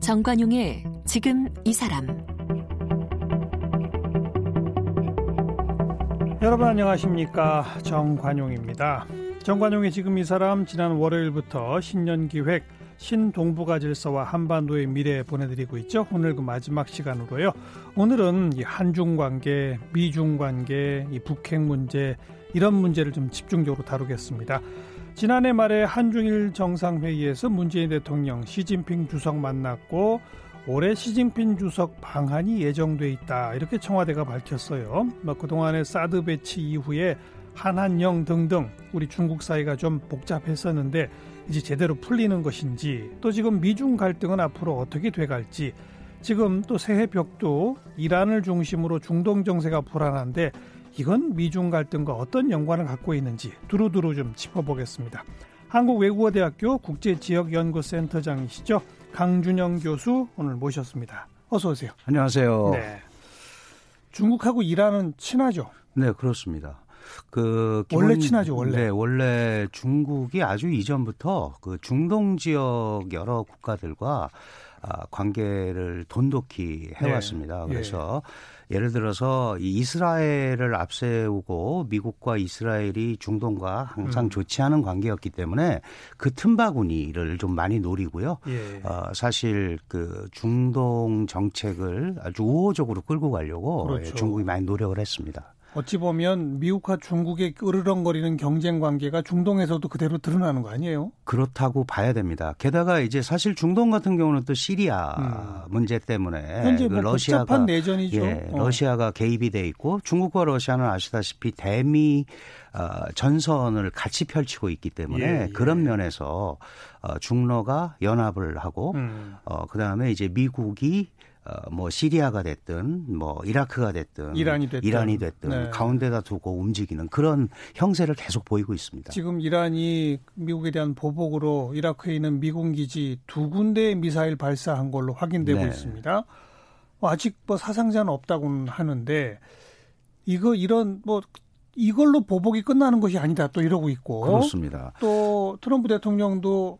정관용의 지금 이 사람. 여러분 안녕하십니까? 정관용입니다. 정관용의 지금 이 사람, 지난 월요일부터 신년기획 신동북아 질서와 한반도의 미래 보내드리고 있죠. 오늘 그 마지막 시간으로요. 오늘은 이 한중관계, 미중관계, 이 북핵 문제, 이런 문제를 좀 집중적으로 다루겠습니다. 지난해 말에 한중일 정상회의에서 문재인 대통령, 시진핑 주석 만났고 올해 시진핑 주석 방한이 예정돼 있다, 이렇게 청와대가 밝혔어요. 그동안의 사드 배치 이후에 한한령 등등 우리 중국 사이가 좀 복잡했었는데 이제 제대로 풀리는 것인지, 또 지금 미중 갈등은 앞으로 어떻게 돼갈지, 지금 또 새해 벽도 이란을 중심으로 중동 정세가 불안한데 이건 미중 갈등과 어떤 연관을 갖고 있는지 두루두루 좀 짚어보겠습니다. 한국외국어대학교 국제지역연구센터장이시죠. 강준영 교수 오늘 모셨습니다. 어서 오세요. 안녕하세요. 네. 중국하고 이란은 친하죠? 네, 그렇습니다. 원래 친하죠, 원래. 네, 원래 중국이 아주 이전부터 그 중동 지역 여러 국가들과 관계를 돈독히 해왔습니다. 네. 그래서 예를 들어서 이스라엘을 앞세우고 미국과 이스라엘이 중동과 항상 좋지 않은 관계였기 때문에 그 틈바구니를 좀 많이 노리고요. 예. 사실 그 중동 정책을 아주 우호적으로 끌고 가려고, 그렇죠, 중국이 많이 노력을 했습니다. 어찌 보면 미국과 중국의 으르렁거리는 경쟁 관계가 중동에서도 그대로 드러나는 거 아니에요? 그렇다고 봐야 됩니다. 게다가 이제 사실 중동 같은 경우는 또 시리아 문제 때문에 현재 뭐 러시아가 복잡한 내전이죠. 예, 러시아가 개입이 돼 있고 중국과 러시아는 아시다시피 대미 전선을 같이 펼치고 있기 때문에 그런 면에서 중러가 연합을 하고 그다음에 이제 미국이 뭐 시리아가 됐든 뭐 이라크가 됐든 이란이 됐든 네, 가운데다 두고 움직이는 그런 형세를 계속 보이고 있습니다. 지금 이란이 미국에 대한 보복으로 이라크에 있는 미군 기지 2군데의 미사일 발사한 걸로 확인되고 있습니다. 아직 뭐 사상자는 없다고는 하는데 이걸로 보복이 끝나는 것이 아니다, 또 이러고 있고. 그렇습니다. 또 트럼프 대통령도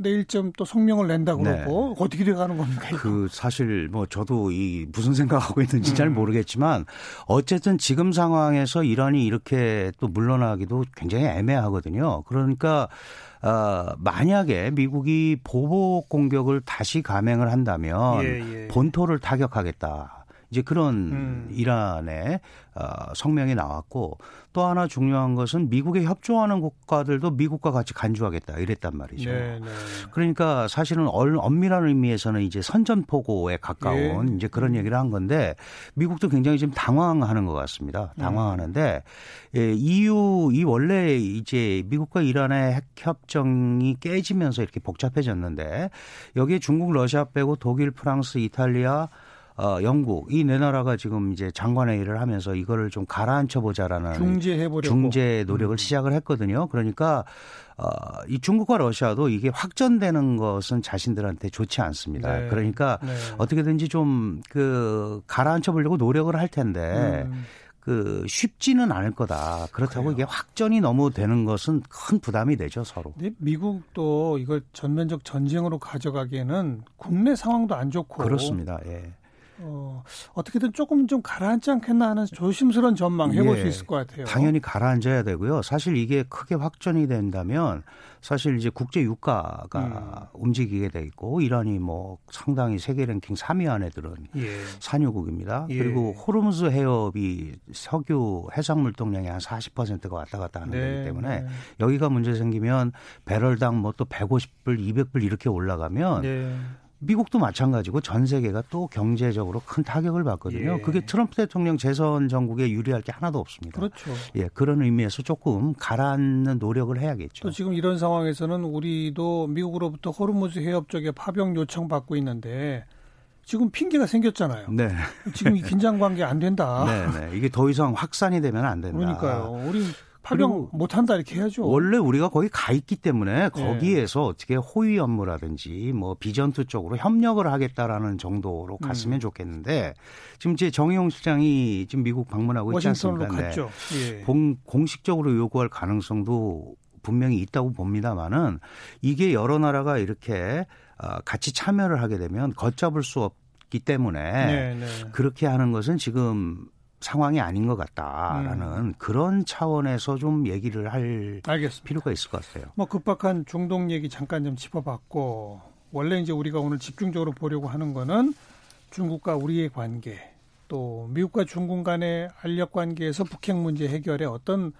내일쯤 또 성명을 낸다고 그러고 어떻게 돼가는 겁니까? 사실 뭐 저도 무슨 생각하고 있는지 잘 모르겠지만 어쨌든 지금 상황에서 이란이 이렇게 또 물러나기도 굉장히 애매하거든요. 그러니까 만약에 미국이 보복 공격을 다시 감행을 한다면 본토를 타격하겠다, 이제 그런 이란의 성명이 나왔고, 또 하나 중요한 것은 미국에 협조하는 국가들도 미국과 같이 간주하겠다 이랬단 말이죠. 네네. 그러니까 사실은 엄밀한 의미에서는 이제 선전포고에 가까운 이제 그런 얘기를 한 건데 미국도 굉장히 지금 당황하는 것 같습니다. 당황하는데 EU 이 원래 이제 미국과 이란의 핵 협정이 깨지면서 이렇게 복잡해졌는데 여기에 중국, 러시아 빼고 독일, 프랑스, 이탈리아, 영국, 이 네 나라가 지금 이제 장관회의를 하면서 이거를 좀 가라앉혀 보자라는 중재 노력을 시작을 했거든요. 그러니까 이 중국과 러시아도 이게 확전되는 것은 자신들한테 좋지 않습니다. 그러니까 어떻게든지 좀 가라앉혀 보려고 노력을 할 텐데 쉽지는 않을 거다. 그렇다고 그래요. 이게 확전이 너무 되는 것은 큰 부담이 되죠, 서로. 근데 미국도 이걸 전면적 전쟁으로 가져가기에는 국내 상황도 안 좋고. 그렇습니다. 예. 어떻게든 조금 좀 가라앉지 않겠나 하는 조심스러운 전망 해볼 수 있을 것 같아요. 당연히 가라앉아야 되고요. 사실 이게 크게 확전이 된다면 사실 이제 국제 유가가 움직이게 돼 있고 이란이 상당히 세계 랭킹 3위 안에 들은 산유국입니다. 그리고 호르무즈 해협이 석유 해상 물동량의 한 40%가 왔다 갔다 하는 거기 때문에 여기가 문제 생기면 배럴당 또 150불, 200불 이렇게 올라가면 미국도 마찬가지고 전 세계가 또 경제적으로 큰 타격을 받거든요. 그게 트럼프 대통령 재선 정국에 유리할 게 하나도 없습니다. 그렇죠. 예, 그런 의미에서 조금 가라앉는 노력을 해야겠죠. 또 지금 이런 상황에서는 우리도 미국으로부터 호르무즈 해협 쪽에 파병 요청받고 있는데 지금 핑계가 생겼잖아요. 네. 지금 이 긴장 관계 안 된다. 네, 이게 더 이상 확산이 되면 안 된다. 그러니까요. 우리 활용 못한다 이렇게 해야죠. 원래 우리가 거기 가 있기 때문에 거기에서 어떻게 호위 업무라든지 뭐 비전투 쪽으로 협력을 하겠다라는 정도로 갔으면 좋겠는데 지금 이제 정의용 실장이 지금 미국 방문하고 있지 않습니까? 워싱턴으로 갔죠. 예. 공식적으로 요구할 가능성도 분명히 있다고 봅니다만은 이게 여러 나라가 이렇게 같이 참여를 하게 되면 걷잡을 수 없기 때문에 그렇게 하는 것은 지금 상황이 아닌 것 같다라는 그런 차원에서 좀 얘기를 할 필요가 있을 것 같아요. 뭐 급박한 중동 얘기 잠깐 좀 짚어봤고 원래 이제 우리가 오늘 집중적으로 보려고 하는 거는 중국과 우리의 관계 또 미국과 중국 간의 안력 관계에서 북핵 문제 해결에 어떤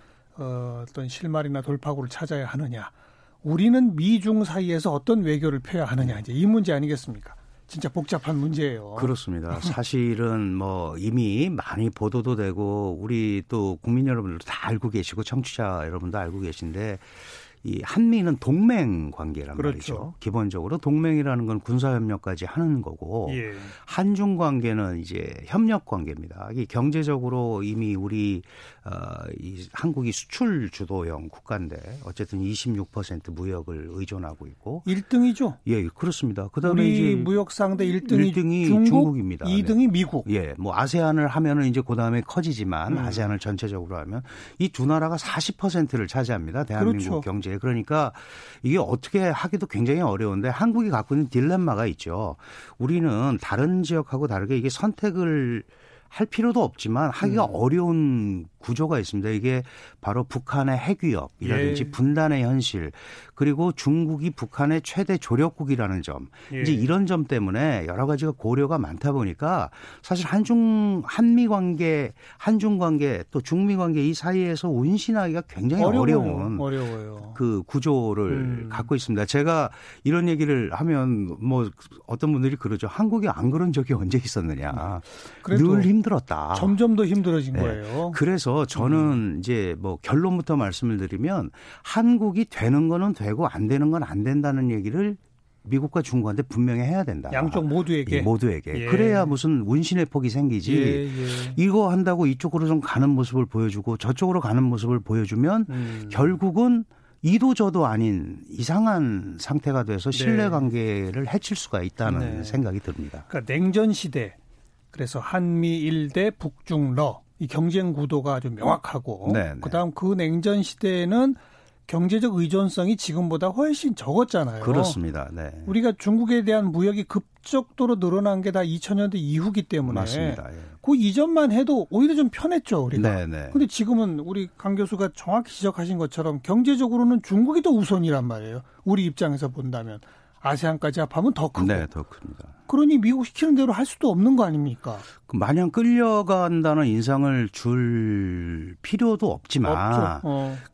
실마리나 돌파구를 찾아야 하느냐 우리는 미중 사이에서 어떤 외교를 펴야 하느냐 이제 이 문제 아니겠습니까? 진짜 복잡한 문제예요. 그렇습니다. 사실은 뭐 이미 많이 보도도 되고 우리 또 국민 여러분들도 다 알고 계시고 청취자 여러분도 알고 계신데 이 한미는 동맹 관계란 말이죠. 기본적으로 동맹이라는 건 군사협력까지 하는 거고 한중 관계는 이제 협력 관계입니다. 이 경제적으로 이미 우리 이 한국이 수출 주도형 국가인데 어쨌든 26% 무역을 의존하고 있고 1등이죠. 예, 그렇습니다. 그다음에 우리 이제 무역 상대 1등이 중국입니다. 2등이 미국. 예, 뭐 아세안을 하면은 이제 그다음에 커지지만 아세안을 전체적으로 하면 이 두 나라가 40%를 차지합니다. 대한민국 경제. 그러니까 이게 어떻게 하기도 굉장히 어려운데 한국이 갖고 있는 딜레마가 있죠. 우리는 다른 지역하고 다르게 이게 선택을 할 필요도 없지만 하기가 어려운 구조가 있습니다. 이게 바로 북한의 핵위협이라든지 분단의 현실 그리고 중국이 북한의 최대 조력국이라는 점 이제 이런 점 때문에 여러 가지가 고려가 많다 보니까 사실 한중 관계 또 중미 관계 이 사이에서 운신하기가 굉장히 어려운 그 구조를 갖고 있습니다. 제가 이런 얘기를 하면 뭐 어떤 분들이 그러죠. 한국이 안 그런 적이 언제 있었느냐. 늘 힘들었다. 점점 더 힘들어진 거예요. 그래서 저는 이제 뭐 결론부터 말씀을 드리면 한국이 되는 거는 되고 안 되는 건 안 된다는 얘기를 미국과 중국한테 분명히 해야 된다. 양쪽 모두에게. 그래야 무슨 운신의 폭이 생기지. 이거 한다고 이쪽으로 좀 가는 모습을 보여주고 저쪽으로 가는 모습을 보여주면 결국은 이도 저도 아닌 이상한 상태가 돼서 신뢰관계를 해칠 수가 있다는 생각이 듭니다. 그러니까 냉전 시대. 그래서 한미일 대 북중러 이 경쟁 구도가 아주 명확하고 그다음 그 냉전 시대에는 경제적 의존성이 지금보다 훨씬 적었잖아요. 그렇습니다. 네. 우리가 중국에 대한 무역이 급속도로 늘어난 게 다 2000년대 이후기 때문에 맞습니다. 예. 그 이전만 해도 오히려 좀 편했죠 우리가. 그런데 지금은 우리 강 교수가 정확히 지적하신 것처럼 경제적으로는 중국이 더 우선이란 말이에요. 우리 입장에서 본다면. 아세안까지 합하면 더 크고. 네, 더 큽니다. 그러니 미국 시키는 대로 할 수도 없는 거 아닙니까? 마냥 끌려간다는 인상을 줄 필요도 없지만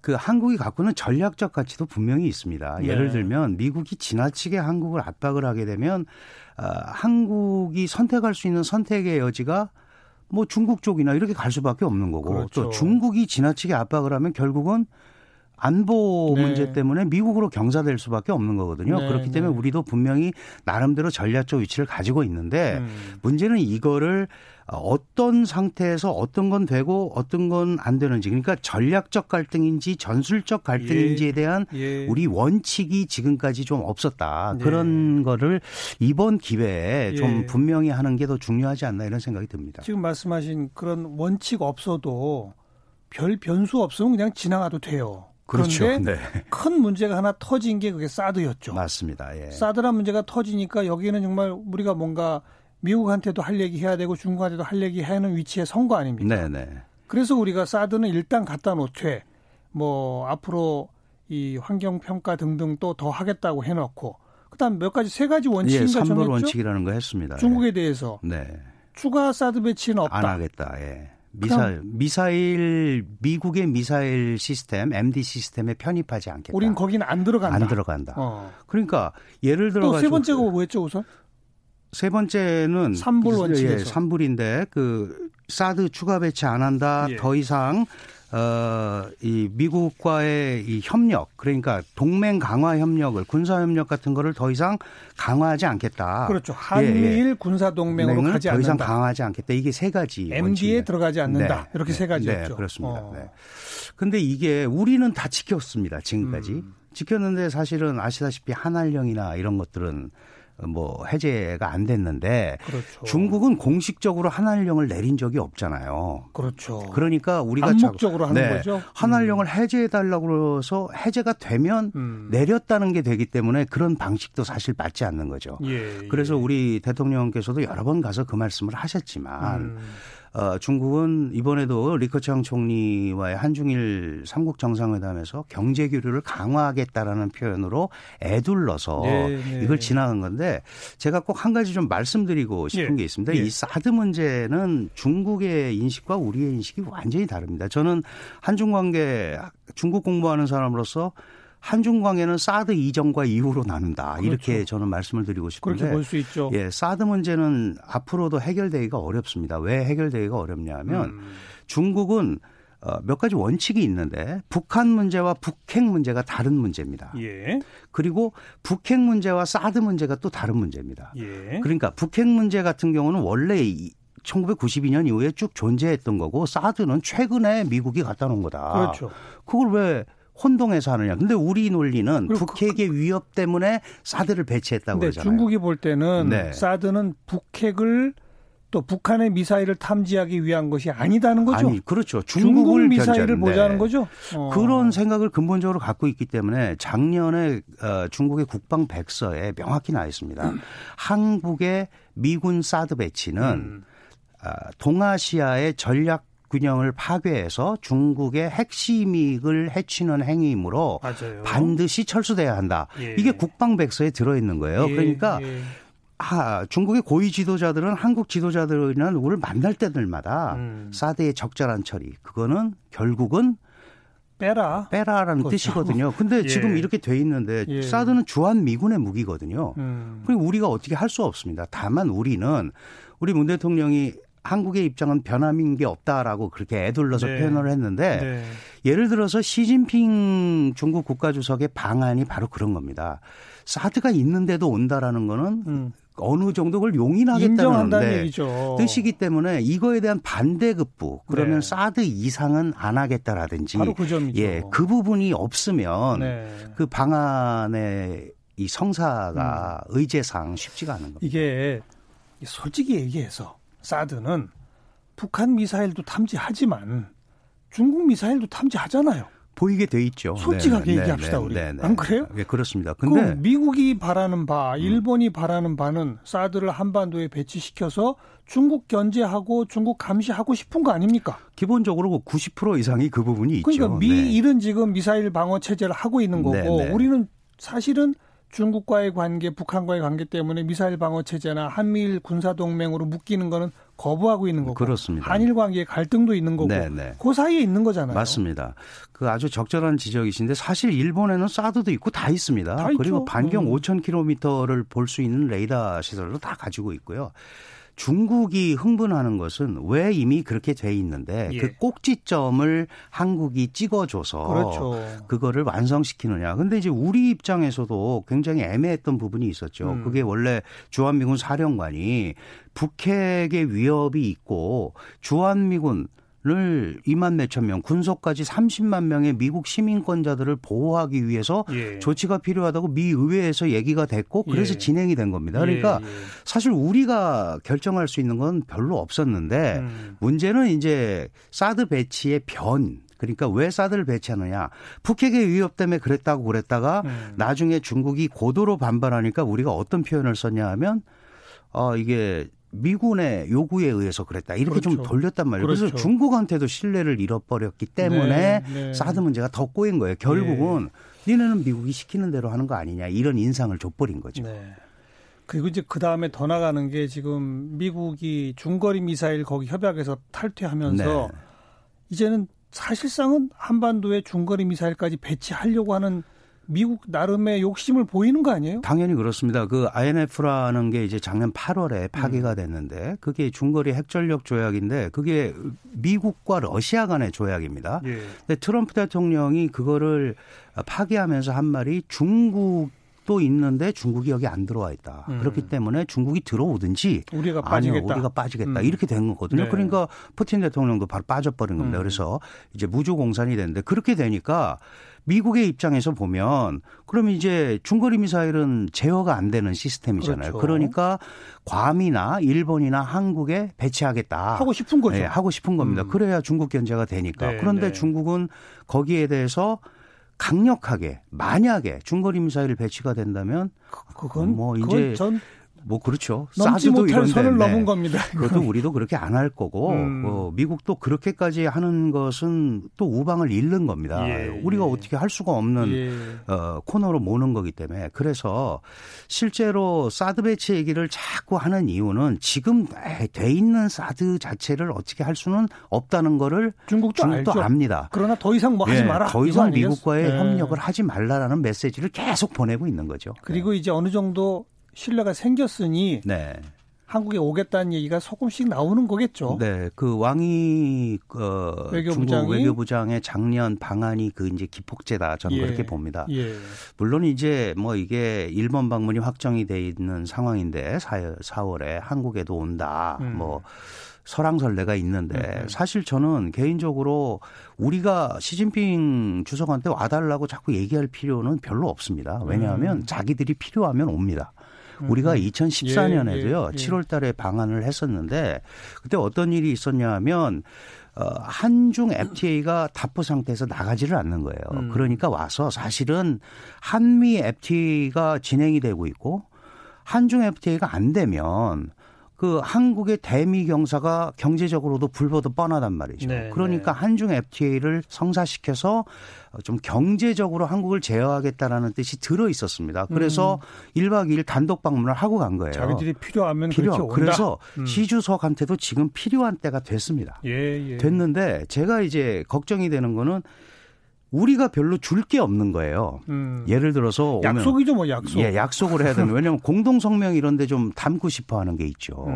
그 한국이 갖고 있는 전략적 가치도 분명히 있습니다. 예를 들면 미국이 지나치게 한국을 압박을 하게 되면 한국이 선택할 수 있는 선택의 여지가 뭐 중국 쪽이나 이렇게 갈 수밖에 없는 거고 또 중국이 지나치게 압박을 하면 결국은 안보 문제 때문에 미국으로 경사될 수밖에 없는 거거든요. 그렇기 때문에 우리도 분명히 나름대로 전략적 위치를 가지고 있는데 문제는 이거를 어떤 상태에서 어떤 건 되고 어떤 건 안 되는지 그러니까 전략적 갈등인지 전술적 갈등인지에 대한 우리 원칙이 지금까지 좀 없었다. 그런 거를 이번 기회에 좀 분명히 하는 게 더 중요하지 않나 이런 생각이 듭니다. 지금 말씀하신 그런 원칙 없어도 별 변수 없으면 그냥 지나가도 돼요. 그런데 큰 문제가 하나 터진 게 그게 사드였죠. 맞습니다. 예. 사드란 문제가 터지니까 여기는 정말 우리가 뭔가 미국한테도 할 얘기 해야 되고 중국한테도 할 얘기 하는 위치에 선 거 아닙니까? 그래서 우리가 사드는 일단 갖다 놓되 뭐 앞으로 이 환경평가 등등 또 더 하겠다고 해놓고 그다음 세 가지 원칙인가 정했죠? 3돌 원칙이라는 거 했습니다. 중국에 대해서 추가 사드 배치는 없다. 안 하겠다. 미사일 미국의 미사일 시스템 MD 시스템에 편입하지 않겠다. 우린 거기는 안 들어간다. 그러니까 예를 들어 또 세 번째가 뭐였죠 우선? 세 번째는 3불 원칙에서 3불인데 그 사드 추가 배치 안 한다. 더 이상 이 미국과의 이 협력, 그러니까 동맹 강화 협력을, 군사 협력 같은 거를 더 이상 강화하지 않겠다. 그렇죠. 한미일 군사 동맹으로 가지 않는다. 더 이상 강화하지 않겠다. 이게 세 가지. MD에 들어가지 않는다. 네. 이렇게 세 가지였죠. 네, 그렇습니다. 네. 근데 이게 우리는 다 지켰습니다. 지금까지. 지켰는데 사실은 아시다시피 한한령이나 이런 것들은 뭐 해제가 안 됐는데 그렇죠. 중국은 공식적으로 한한령을 내린 적이 없잖아요. 그렇죠. 그러니까 우리가 암묵적으로 하는 거죠. 한한령을 해제해달라고 해서 해제가 되면 내렸다는 게 되기 때문에 그런 방식도 사실 맞지 않는 거죠. 예, 예. 그래서 우리 대통령께서도 여러 번 가서 그 말씀을 하셨지만 중국은 이번에도 리커창 총리와의 한중일 3국 정상회담에서 경제 교류를 강화하겠다라는 표현으로 애둘러서 이걸 지나간 건데 제가 꼭 한 가지 좀 말씀드리고 싶은 게 있습니다. 이 사드 문제는 중국의 인식과 우리의 인식이 완전히 다릅니다. 저는 한중 관계, 중국 공부하는 사람으로서 한중 관계는 사드 이전과 이후로 나눈다. 그렇죠. 이렇게 저는 말씀을 드리고 싶은데. 그렇게 볼 수 있죠. 예, 사드 문제는 앞으로도 해결되기가 어렵습니다. 왜 해결되기가 어렵냐 하면 중국은 몇 가지 원칙이 있는데 북한 문제와 북핵 문제가 다른 문제입니다. 예. 그리고 북핵 문제와 사드 문제가 또 다른 문제입니다. 예. 그러니까 북핵 문제 같은 경우는 원래 1992년 이후에 쭉 존재했던 거고 사드는 최근에 미국이 갖다 놓은 거다. 그렇죠. 그걸 왜 혼동해서 하느냐. 근데 우리 논리는 북핵의 위협 때문에 사드를 배치했다고 그러잖아요. 중국이 볼 때는 사드는 북핵을 또 북한의 미사일을 탐지하기 위한 것이 아니다는 거죠. 아니, 그렇죠. 중국 미사일을 보자는 거죠. 그런 생각을 근본적으로 갖고 있기 때문에 작년에 중국의 국방백서에 명확히 나와 있습니다. 한국의 미군 사드 배치는 동아시아의 전략 균형을 파괴해서 중국의 핵심 이익을 해치는 행위이므로 맞아요. 반드시 철수돼야 한다. 예. 이게 국방백서에 들어있는 거예요. 그러니까 중국의 고위 지도자들은 한국 지도자들이나 우리를 만날 때들마다 사드의 적절한 처리. 그거는 결국은 빼라라는 뜻이거든요. 근데 지금 이렇게 돼 있는데 사드는 주한미군의 무기거든요. 그리고 우리가 어떻게 할 수 없습니다. 다만 우리는 우리 문 대통령이 한국의 입장은 변함인 게 없다라고 그렇게 애둘러서 표현을 했는데 예를 들어서 시진핑 중국 국가주석의 방안이 바로 그런 겁니다. 사드가 있는데도 온다라는 거는 어느 정도 그걸 용인하겠다는 건데 뜻이기 때문에 이거에 대한 반대급부 그러면 사드 이상은 안 하겠다라든지 바로 그 점이죠. 예, 그 부분이 없으면 그 방안의 이 성사가 의제상 쉽지가 않은 겁니다. 이게 솔직히 얘기해서 사드는 북한 미사일도 탐지하지만 중국 미사일도 탐지하잖아요. 보이게 돼 있죠. 솔직하게 얘기합시다 우리. 안 그래요? 네, 그렇습니다. 근데 미국이 바라는 바, 일본이 바라는 바는 사드를 한반도에 배치시켜서 중국 견제하고 중국 감시하고 싶은 거 아닙니까? 기본적으로 90% 이상이 그 부분이 있죠. 그러니까 미일은 지금 미사일 방어 체제를 하고 있는 거고 우리는 사실은 중국과의 관계, 북한과의 관계 때문에 미사일 방어 체제나 한미일 군사동맹으로 묶이는 거는 거부하고 있는 거고 그렇습니다. 한일 관계에 갈등도 있는 거고 그 사이에 있는 거잖아요. 맞습니다. 그 아주 적절한 지적이신데 사실 일본에는 사드도 있고 다 있습니다. 다 그리고 있죠. 반경 5,000km를 볼 수 있는 레이더 시설도 다 가지고 있고요. 중국이 흥분하는 것은 왜 이미 그렇게 돼 있는데 그 꼭지점을 한국이 찍어줘서 그거를 완성시키느냐. 그런데 이제 우리 입장에서도 굉장히 애매했던 부분이 있었죠. 그게 원래 주한미군 사령관이 북핵의 위협이 있고 주한미군 를 2만 몇천 명, 군속까지 30만 명의 미국 시민권자들을 보호하기 위해서 조치가 필요하다고 미 의회에서 얘기가 됐고 그래서 진행이 된 겁니다. 그러니까 사실 우리가 결정할 수 있는 건 별로 없었는데 문제는 이제 사드 배치의 변. 그러니까 왜 사드를 배치하느냐. 북핵의 위협 때문에 그랬다가 나중에 중국이 고도로 반발하니까 우리가 어떤 표현을 썼냐 하면 이게 미군의 요구에 의해서 그랬다. 이렇게 좀 돌렸단 말이에요. 그래서 중국한테도 신뢰를 잃어버렸기 때문에 사드 문제가 더 꼬인 거예요. 결국은 니네는 미국이 시키는 대로 하는 거 아니냐. 이런 인상을 줘버린 거죠. 그리고 이제 그다음에 더 나가는 게 지금 미국이 중거리 미사일 거기 협약에서 탈퇴하면서 이제는 사실상은 한반도에 중거리 미사일까지 배치하려고 하는 미국 나름의 욕심을 보이는 거 아니에요? 당연히 그렇습니다. 그 INF라는 게 이제 작년 8월에 파기가 됐는데 그게 중거리 핵전력 조약인데 그게 미국과 러시아 간의 조약입니다. 예. 근데 트럼프 대통령이 그거를 파기하면서 한 말이 중국도 있는데 중국이 여기 안 들어와 있다. 그렇기 때문에 중국이 들어오든지 우리가 빠지겠다. 아니요, 우리가 빠지겠다. 이렇게 된 거거든요. 네. 그러니까 푸틴 대통령도 바로 빠져버린 겁니다. 그래서 이제 무주공산이 됐는데 그렇게 되니까 미국의 입장에서 보면 그럼 이제 중거리 미사일은 제어가 안 되는 시스템이잖아요. 그렇죠. 그러니까 괌이나 일본이나 한국에 배치하겠다. 하고 싶은 거죠. 네, 하고 싶은 겁니다. 그래야 중국 견제가 되니까. 네, 그런데 네. 중국은 거기에 대해서 강력하게 만약에 중거리 미사일 배치가 된다면 그건 뭐 이제 뭐 그렇죠. 넘지 못할 선을 넘은 겁니다. 그것도 우리도 그렇게 안 할 거고 미국도 그렇게까지 하는 것은 또 우방을 잃는 겁니다. 예, 우리가 예. 어떻게 할 수가 없는 예. 코너로 모는 거기 때문에 그래서 실제로 사드 배치 얘기를 자꾸 하는 이유는 지금 돼 있는 사드 자체를 어떻게 할 수는 없다는 거를 중국도 압니다. 그러나 더 이상 뭐 예, 하지 마라. 더 이상 미국과의 예. 협력을 하지 말라라는 메시지를 계속 보내고 있는 거죠. 그리고 네. 이제 어느 정도 신뢰가 생겼으니 네. 한국에 오겠다는 얘기가 조금씩 나오는 거겠죠. 네, 그 왕이 중국 외교부장의 작년 방한이 그 이제 기폭제다. 저는 예. 그렇게 봅니다. 예. 물론 이제 뭐 이게 일본 방문이 확정이 돼 있는 상황인데 4월에 한국에도 온다. 뭐. 설왕설래가 있는데 사실 저는 개인적으로 우리가 시진핑 주석한테 와달라고 자꾸 얘기할 필요는 별로 없습니다. 왜냐하면 자기들이 필요하면 옵니다. 우리가 2014년에도요. 7월 달에 방한을 했었는데 그때 어떤 일이 있었냐 하면 한중 FTA가 답보 상태에서 나가지를 않는 거예요. 그러니까 와서 사실은 한미 FTA가 진행이 되고 있고 한중 FTA가 안 되면 그 한국의 대미 경사가 경제적으로도 불보듯 뻔하단 말이죠. 네, 그러니까 네. 한중 FTA를 성사시켜서 좀 경제적으로 한국을 제어하겠다라는 뜻이 들어 있었습니다. 그래서 1박 2일 단독 방문을 하고 간 거예요. 자기들이 필요하면 그렇게 온다. 그래서 시 주석한테도 지금 필요한 때가 됐습니다. 예, 예. 됐는데 제가 이제 걱정이 되는 거는 우리가 별로 줄 게 없는 거예요. 예를 들어서 약속이죠, 뭐 약속. 예, 약속을 해야 되는. 왜냐하면 공동 성명 이런 데 좀 담고 싶어하는 게 있죠.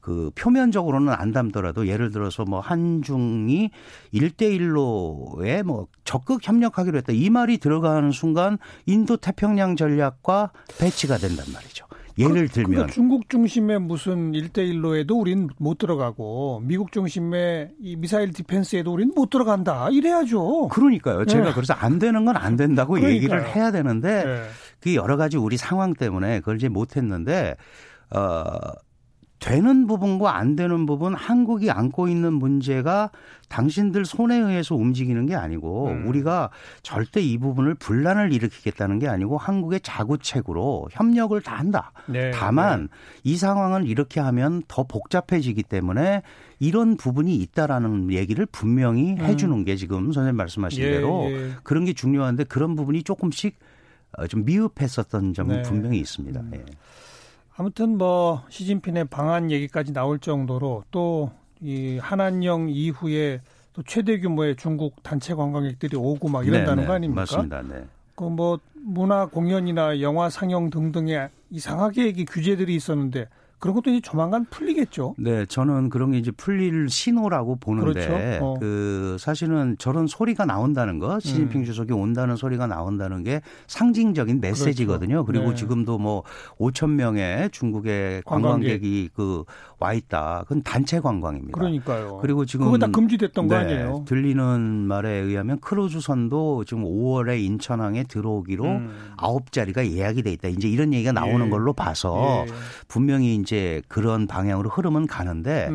그 표면적으로는 안 담더라도 예를 들어서 뭐 한중이 1대1로에 뭐 적극 협력하기로 했다. 이 말이 들어가는 순간 인도 태평양 전략과 배치가 된단 말이죠. 예를 들면 그러니까 중국 중심의 무슨 1대1로에도 우린 못 들어가고 미국 중심의 이 미사일 디펜스에도 우린 못 들어간다 이래야죠. 그러니까요. 제가 네. 그래서 안 되는 건 안 된다고 그러니까요. 얘기를 해야 되는데 네. 그 여러 가지 우리 상황 때문에 그걸 이제 못했는데 되는 부분과 안 되는 부분 한국이 안고 있는 문제가 당신들 손에 의해서 움직이는 게 아니고 우리가 절대 이 부분을 분란을 일으키겠다는 게 아니고 한국의 자구책으로 협력을 다 한다. 네, 다만 네. 이 상황을 이렇게 하면 더 복잡해지기 때문에 이런 부분이 있다라는 얘기를 분명히 해주는 게 지금 선생님 말씀하신 예, 대로 예. 그런 게 중요한데 그런 부분이 조금씩 좀 미흡했었던 점은 네. 분명히 있습니다. 예. 아무튼 뭐 시진핑의 방한 얘기까지 나올 정도로 또 이 한한령 이후에 또 최대 규모의 중국 단체 관광객들이 오고 막 이런다는 네네, 거 아닙니까? 맞습니다. 네. 그 뭐 문화 공연이나 영화 상영 등등에 이상하게 이게 규제들이 있었는데 그런 것도 이제 조만간 풀리겠죠. 네, 저는 그런 게 이제 풀릴 신호라고 보는데 그렇죠? 그 사실은 저런 소리가 나온다는 거, 시진핑 주석이 온다는 소리가 나온다는 게 상징적인 메시지거든요. 그렇죠. 그리고 네. 지금도 뭐 5천 명의 중국의 관광객이 그 와 있다. 그건 단체 관광입니다. 그러니까요. 그리고 지금 그거 다 금지됐던 네, 거 아니에요? 들리는 말에 의하면 크루즈선도 지금 5월에 인천항에 들어오기로 9자리가 예약이 돼 있다. 이제 이런 얘기가 나오는 예. 걸로 봐서 예. 분명히 이제 그런 방향으로 흐름은 가는데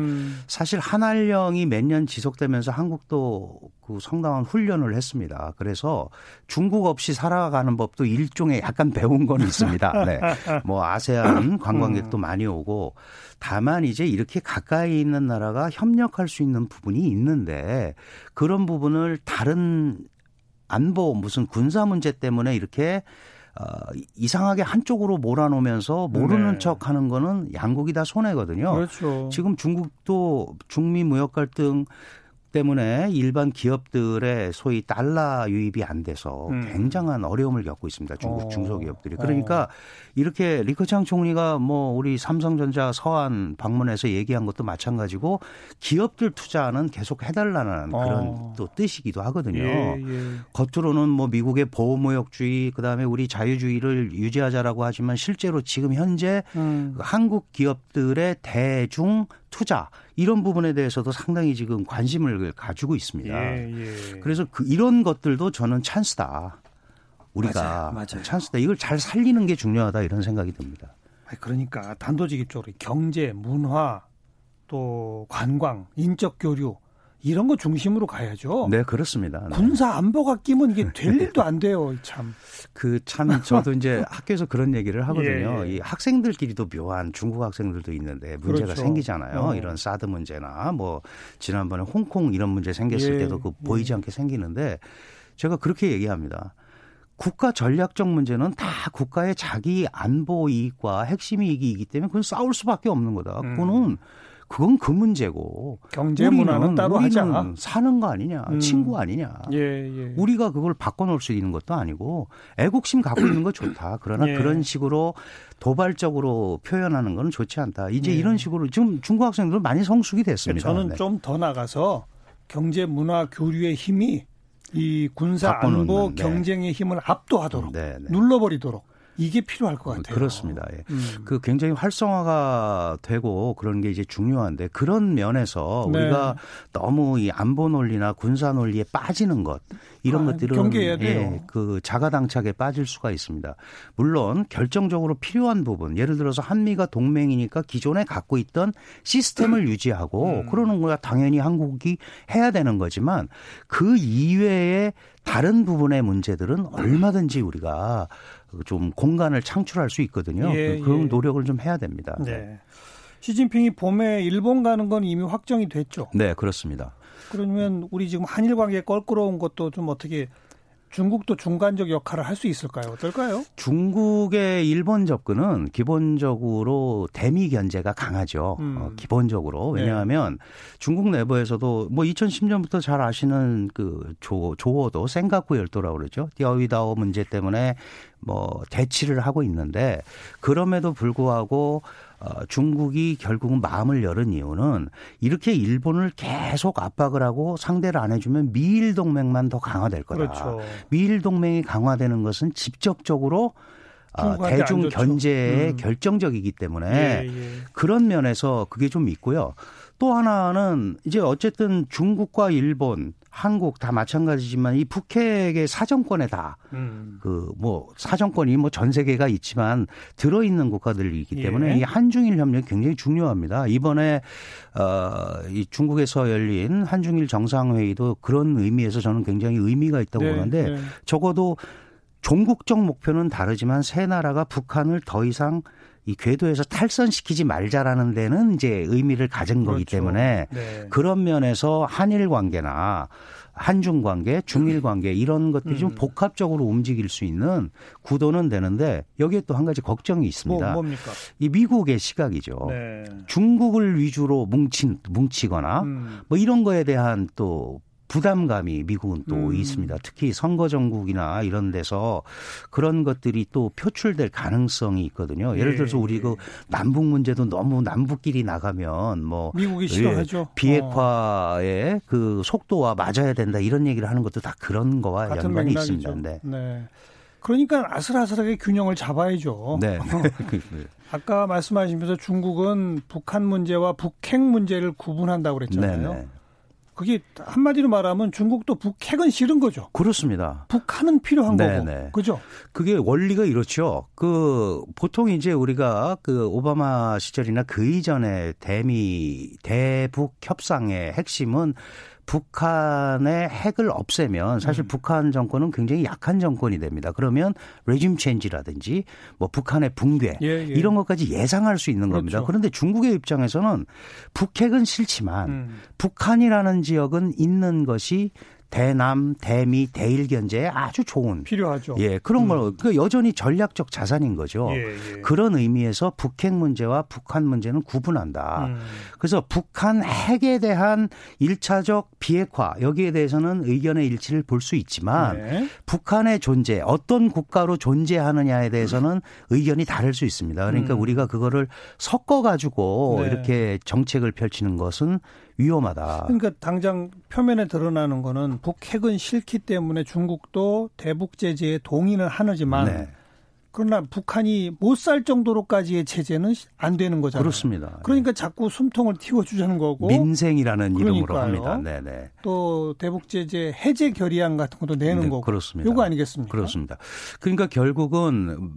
사실 한한령이 몇 년 지속되면서 한국도 그 상당한 훈련을 했습니다. 그래서 중국 없이 살아가는 법도 일종의 약간 배운 건 있습니다. 네. 뭐 아세안 관광객도 많이 오고 다만 이제 이렇게 가까이 있는 나라가 협력할 수 있는 부분이 있는데 그런 부분을 다른 안보 무슨 군사 문제 때문에 이렇게 이상하게 한쪽으로 몰아놓으면서 모르는 네. 척하는 거는 양국이 다 손해거든요. 그렇죠. 지금 중국도 중미 무역 갈등 때문에 일반 기업들의 소위 달러 유입이 안 돼서 굉장한 어려움을 겪고 있습니다. 중국 중소기업들이. 그러니까 이렇게 리커창 총리가 뭐 우리 삼성전자 서한 방문해서 얘기한 것도 마찬가지고 기업들 투자는 계속 해달라는 그런 또 뜻이기도 하거든요. 예, 예. 겉으로는 뭐 미국의 보호무역주의 그다음에 우리 자유주의를 유지하자라고 하지만 실제로 지금 현재 한국 기업들의 대중 투자 이런 부분에 대해서도 상당히 지금 관심을 가지고 있습니다. 예, 예. 그래서 이런 것들도 저는 찬스다. 우리가 맞아요. 찬스다. 이걸 잘 살리는 게 중요하다 이런 생각이 듭니다. 그러니까 단도직입적으로 경제, 문화, 또 관광, 인적 교류 이런 거 중심으로 가야죠. 네, 그렇습니다. 네. 군사 안보가 끼면 이게 될 일도 안 돼요, 참. 저도 이제 학교에서 그런 얘기를 하거든요. 이 학생들끼리도 묘한 중국 학생들도 있는데 문제가 생기잖아요. 이런 사드 문제나 뭐 지난번에 홍콩 이런 문제 생겼을 때도 그 보이지 않게 생기는데 제가 그렇게 얘기합니다. 국가 전략적 문제는 다 국가의 자기 안보 이익과 핵심 이익이기 때문에 그건 싸울 수밖에 없는 거다. 그건 그 문제고 경제 문화는 따로 하자. 사는 거 아니냐, 친구 아니냐. 우리가 그걸 바꿔놓을 수 있는 것도 아니고 애국심 갖고 있는 거 좋다. 그러나 그런 식으로 도발적으로 표현하는 건 좋지 않다. 이제 이런 식으로 지금 중국 학생들은 많이 성숙이 됐습니다. 저는 좀 더 나가서 경제 문화 교류의 힘이 이 군사 안보 경쟁의 힘을 압도하도록 눌러버리도록. 이게 필요할 것 같아요. 그렇습니다. 예. 그 굉장히 활성화가 되고 그런 게 이제 중요한데 그런 면에서 우리가 너무 이 안보 논리나 군사 논리에 빠지는 것 이런 것들은 경계해야 돼요. 그 자가당착에 빠질 수가 있습니다. 물론 결정적으로 필요한 부분 예를 들어서 한미가 동맹이니까 기존에 갖고 있던 시스템을 유지하고 그러는 거야 당연히 한국이 해야 되는 거지만 그 이외에 다른 부분의 문제들은 얼마든지 우리가 좀 공간을 창출할 수 있거든요. 그런 노력을 좀 해야 됩니다. 네. 시진핑이 봄에 일본 가는 건 이미 확정이 됐죠. 네, 그렇습니다. 그러면 우리 지금 한일 관계 껄끄러운 것도 좀 어떻게 중국도 중간적 역할을 할 수 있을까요? 어떨까요? 중국의 일본 접근은 기본적으로 대미 견제가 강하죠. 기본적으로. 왜냐하면 중국 내부에서도 뭐 2010년부터 잘 아시는 그 조어도 센가쿠 열도라고 그러죠. 띄어위다오 문제 때문에 뭐 대치를 하고 있는데 그럼에도 불구하고 중국이 결국은 마음을 열은 이유는 이렇게 일본을 계속 압박을 하고 상대를 안 해주면 미일 동맹만 더 강화될 거다. 그렇죠. 미일 동맹이 강화되는 것은 직접적으로 대중 견제에 결정적이기 때문에 그런 면에서 그게 좀 있고요. 또 하나는 이제 어쨌든 중국과 일본, 한국 다 마찬가지지만 이 북핵의 사정권에 다 그 뭐 사정권이 뭐 전 세계가 있지만 들어 있는 국가들이기 때문에 이 한중일 협력이 굉장히 중요합니다. 이번에 이 중국에서 열린 한중일 정상회의도 그런 의미에서 저는 굉장히 의미가 있다고 보는데 적어도 종국적 목표는 다르지만 세 나라가 북한을 더 이상 이 궤도에서 탈선시키지 말자라는 데는 이제 의미를 가진 거기 때문에 그런 면에서 한일 관계나 한중 관계, 중일 관계 이런 것들이 좀 복합적으로 움직일 수 있는 구도는 되는데 여기에 또 한 가지 걱정이 있습니다. 뭡니까? 이 미국의 시각이죠. 중국을 위주로 뭉치거나 뭐 이런 거에 대한 또 부담감이 미국은 또 있습니다. 특히 선거정국이나 이런 데서 그런 것들이 또 표출될 가능성이 있거든요. 예를 들어서 우리 그 남북 문제도 너무 남북끼리 나가면 뭐 미국이 싫어하죠. 비핵화의 그 속도와 맞아야 된다 이런 얘기를 하는 것도 다 그런 거와 연관이 있습니다. 네. 그러니까 아슬아슬하게 균형을 잡아야죠. 네. 아까 말씀하시면서 중국은 북한 문제와 북핵 문제를 구분한다고 그랬잖아요. 네. 그게 한마디로 말하면 중국도 북핵은 싫은 거죠. 그렇습니다. 북한은 필요한 거고. 그죠? 그게 원리가 이렇죠. 그 보통 이제 우리가 그 오바마 시절이나 그 이전에 대북 협상의 핵심은 북한의 핵을 없애면 사실 북한 정권은 굉장히 약한 정권이 됩니다. 그러면 레짐 체인지라든지 뭐 북한의 붕괴 이런 것까지 예상할 수 있는 겁니다. 그런데 중국의 입장에서는 북핵은 싫지만 북한이라는 지역은 있는 것이 대남, 대미, 대일 견제에 아주 좋은. 필요하죠. 예, 그런 걸 그 여전히 전략적 자산인 거죠. 예, 예. 그런 의미에서 북핵 문제와 북한 문제는 구분한다. 그래서 북한 핵에 대한 1차적 비핵화 여기에 대해서는 의견의 일치를 볼 수 있지만 네. 북한의 존재, 어떤 국가로 존재하느냐에 대해서는 의견이 다를 수 있습니다. 그러니까 우리가 그거를 섞어가지고 네. 이렇게 정책을 펼치는 것은 위험하다. 그러니까 당장 표면에 드러나는 거는 북핵은 싫기 때문에 중국도 대북 제재에 동의는 하지만 네. 그러나 북한이 못 살 정도로까지의 제재는 안 되는 거잖아요. 그렇습니다. 그러니까 네. 자꾸 숨통을 틔워주자는 거고. 민생이라는 그러니까요. 이름으로 합니다. 네네. 또 대북 제재 해제 결의안 같은 것도 내는 네, 거고. 그렇습니다. 요거 아니겠습니까? 그렇습니다. 그러니까 결국은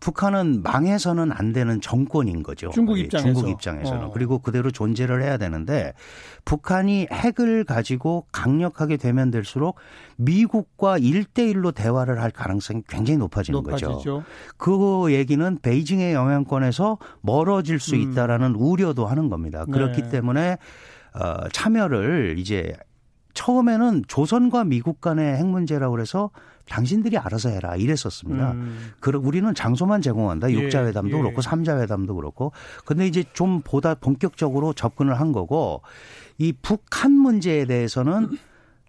북한은 망해서는 안 되는 정권인 거죠. 중국 입장에서는. 그리고 그대로 존재를 해야 되는데 북한이 핵을 가지고 강력하게 되면 될수록 미국과 1대1로 대화를 할 가능성이 굉장히 높아지는 거죠. 그 얘기는 베이징의 영향권에서 멀어질 수 있다라는 우려도 하는 겁니다. 그렇기 네. 때문에 참여를 이제 처음에는 조선과 미국 간의 핵 문제라고 해서 당신들이 알아서 해라 이랬었습니다. 우리는 장소만 제공한다. 6자회담도 예. 그렇고 3자회담도 그렇고. 그런데 이제 좀 보다 본격적으로 접근을 한 거고 이 북한 문제에 대해서는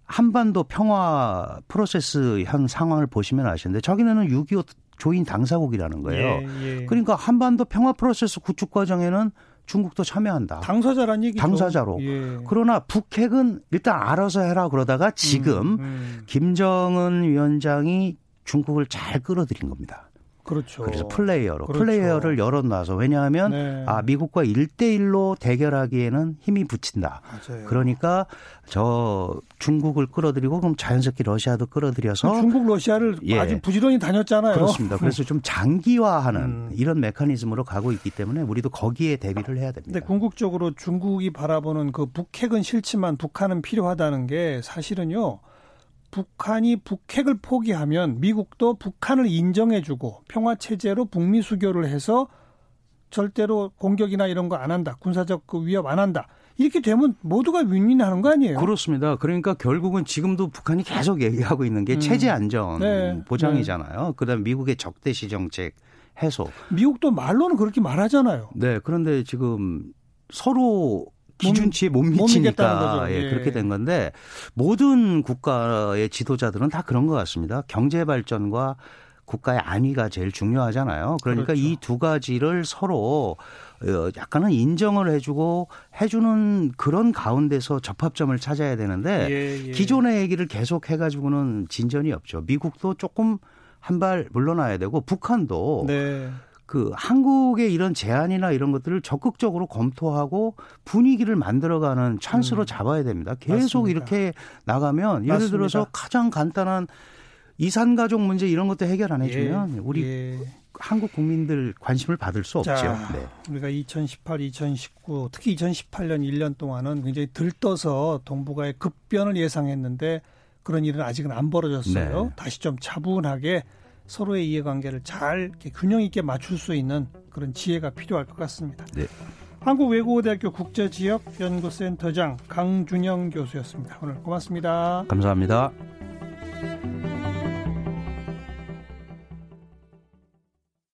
한반도 평화 프로세스 현 상황을 보시면 아시는데 저기는 6.25 조인 당사국이라는 거예요. 예, 예. 그러니까 한반도 평화 프로세스 구축 과정에는 중국도 참여한다. 당사자란 얘기죠. 당사자로. 예. 그러나 북핵은 일단 알아서 해라 그러다가 지금 김정은 위원장이 중국을 잘 끌어들인 겁니다. 그렇죠. 그래서 플레이어를 열어놔서 왜냐하면 네. 미국과 1대1로 대결하기에는 힘이 붙인다. 맞아요. 그러니까 중국을 끌어들이고 그럼 자연스럽게 러시아도 끌어들여서 중국 러시아를 예. 아주 부지런히 다녔잖아요. 그렇습니다. 그래서 좀 장기화하는 이런 메커니즘으로 가고 있기 때문에 우리도 거기에 대비를 해야 됩니다. 근데 궁극적으로 중국이 바라보는 그 북핵은 싫지만 북한은 필요하다는 게 사실은요. 북한이 북핵을 포기하면 미국도 북한을 인정해주고 평화체제로 북미 수교를 해서 절대로 공격이나 이런 거 안 한다. 군사적 위협 안 한다. 이렇게 되면 모두가 윈윈하는 거 아니에요? 그렇습니다. 그러니까 결국은 지금도 북한이 계속 얘기하고 있는 게 체제 안전 네. 보장이잖아요. 네. 그다음에 미국의 적대시 정책 해소. 미국도 말로는 그렇게 말하잖아요. 네. 그런데 지금 서로 기준치에 못 미치니까 예, 예. 그렇게 된 건데 모든 국가의 지도자들은 다 그런 것 같습니다. 경제 발전과 국가의 안위가 제일 중요하잖아요. 그러니까 그렇죠. 이 두 가지를 서로 약간은 인정을 해주는 그런 가운데서 접합점을 찾아야 되는데 예, 예. 기존의 얘기를 계속 해가지고는 진전이 없죠. 미국도 조금 한 발 물러나야 되고 북한도 네. 그 한국의 이런 제안이나 이런 것들을 적극적으로 검토하고 분위기를 만들어가는 찬스로 잡아야 됩니다. 계속 맞습니다. 이렇게 나가면 예를 맞습니다. 들어서 가장 간단한 이산가족 문제 이런 것도 해결 안 해주면 예. 우리 예. 한국 국민들 관심을 받을 수 없죠. 네. 우리가 2018, 2019 특히 2018년 1년 동안은 굉장히 들떠서 동북아의 급변을 예상했는데 그런 일은 아직은 안 벌어졌어요. 네. 다시 좀 차분하게. 서로의 이해관계를 잘 균형 있게 맞출 수 있는 그런 지혜가 필요할 것 같습니다. 네. 한국외국어대학교 국제지역연구센터장 강준영 교수였습니다. 오늘 고맙습니다. 감사합니다.